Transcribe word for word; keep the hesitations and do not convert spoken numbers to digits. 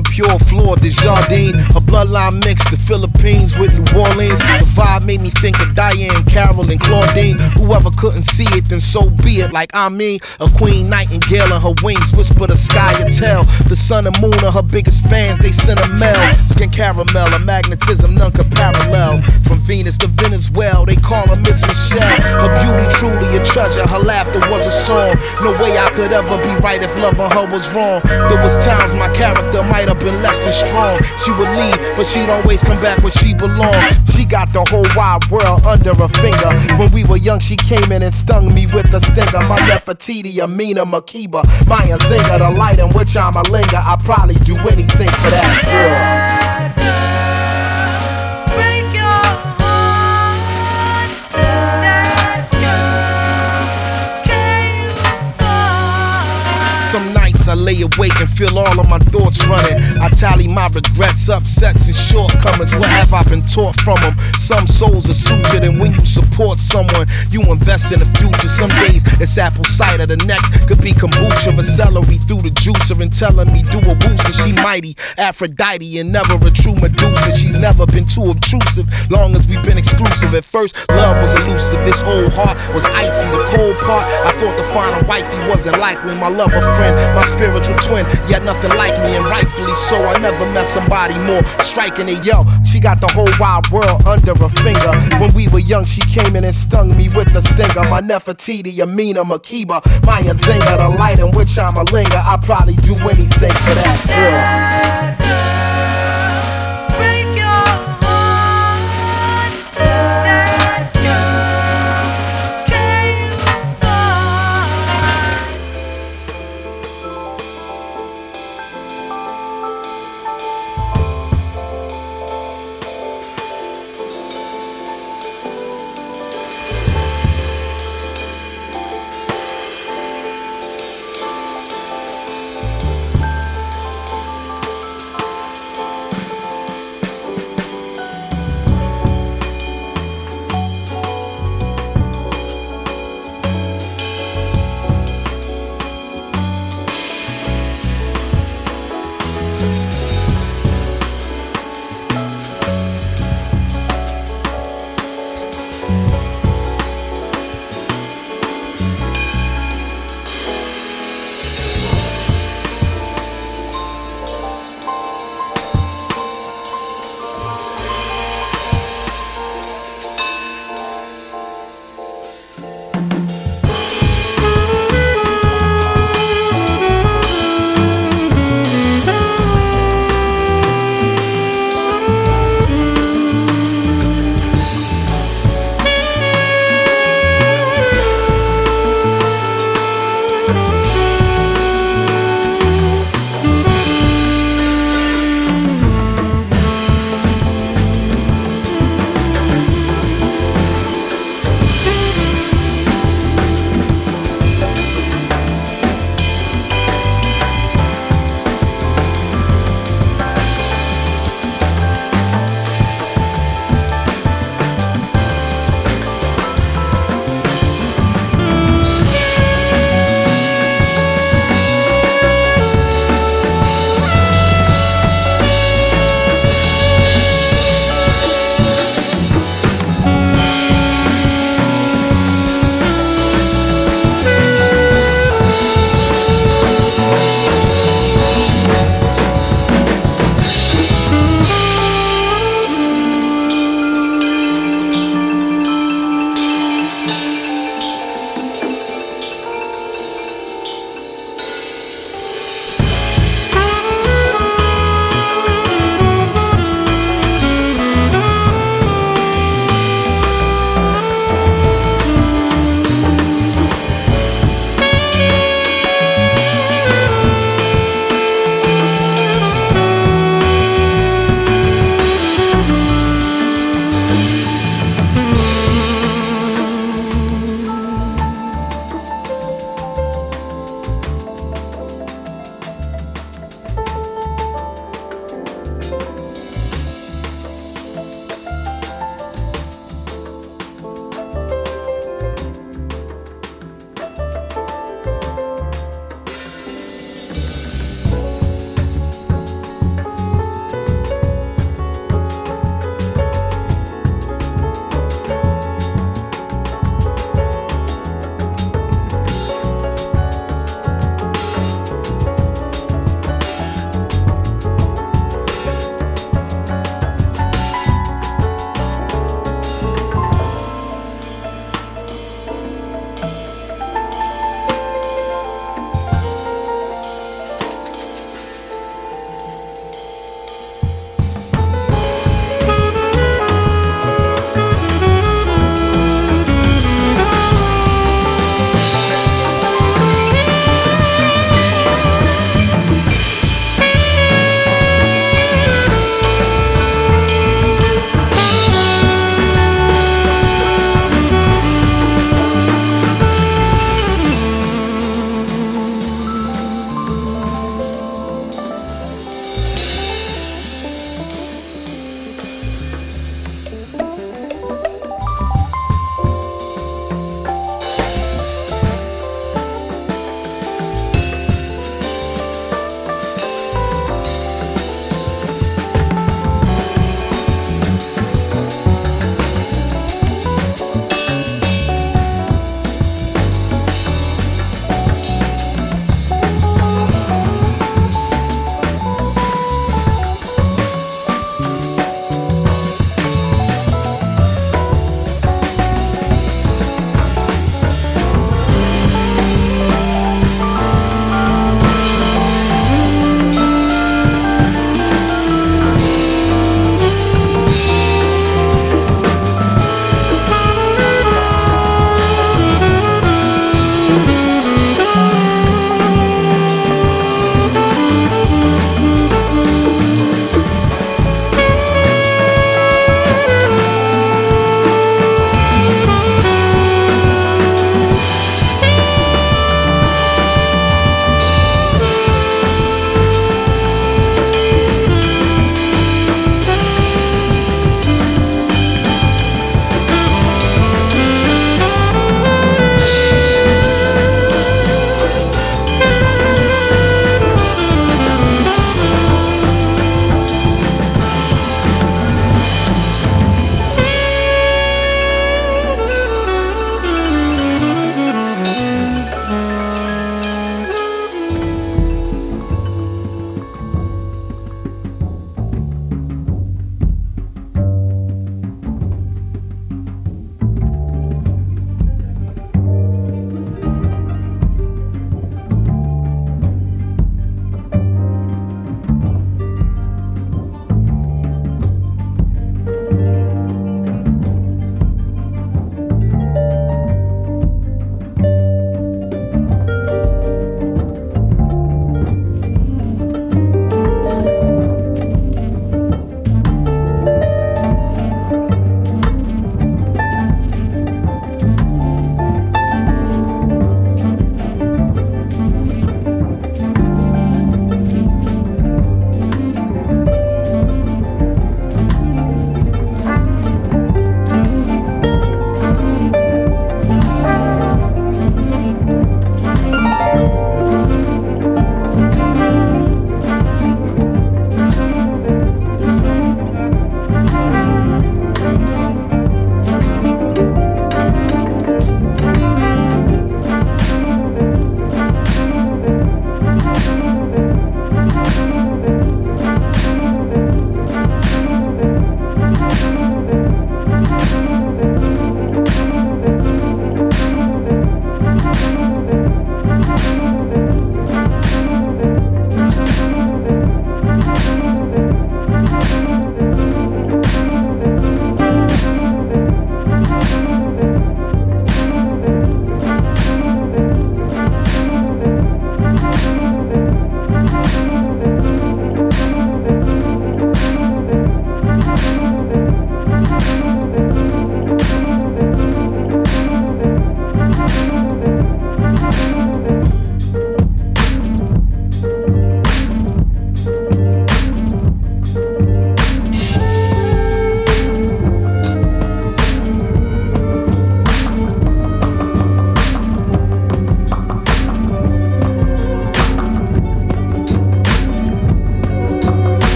the pure floor, Desjardins. Her bloodline mixed the Philippines with New Orleans. The vibe made me think of Diane, Carol, and Claudine. Whoever couldn't see it, then so be it. Like I mean, a queen nightingale and her wings whisper the sky a tale. The sun and moon are her biggest fans, they send a mail. Skin caramel, a magnetism none could parallel. From Venus to Venezuela, they call her Miss Michelle. Her beauty truly a treasure, her laughter was a song. No way I could ever be right if loving her was wrong. There was times my character might have been less than strong. She would leave, but she'd always come back where she belonged. She got the whole wide world under her finger. When we were young, she came in and stung me with a stinger. My Nefertiti, Amina, Makiba, Maya Zynga, the light in which I'm a linger. I'd probably do anything for that girl. Some nights I lay awake and feel all of my thoughts running. I tally my regrets, upsets, and shortcomings. What have I been taught from them? Some souls are sutured, and when you support someone, you invest in the future. Some days it's apple cider, the next could be kombucha or celery through the juicer. And telling me do a woosa, she mighty Aphrodite and never a true Medusa. She's never been too obtrusive, long as we've been exclusive. At first, love was elusive. This old heart was icy, the cold part. I thought to find a wifey wasn't likely. My lover friend, my spiritual twin, yet nothing like me, and rightfully so. I never met somebody more striking. And yo, she got the whole wide world under her finger. When we were young, she came in and stung me with a stinger. My Nefertiti, Amina, Makiba, Maya Zynga, the light in which I'm a linger. I'd probably do anything for that girl.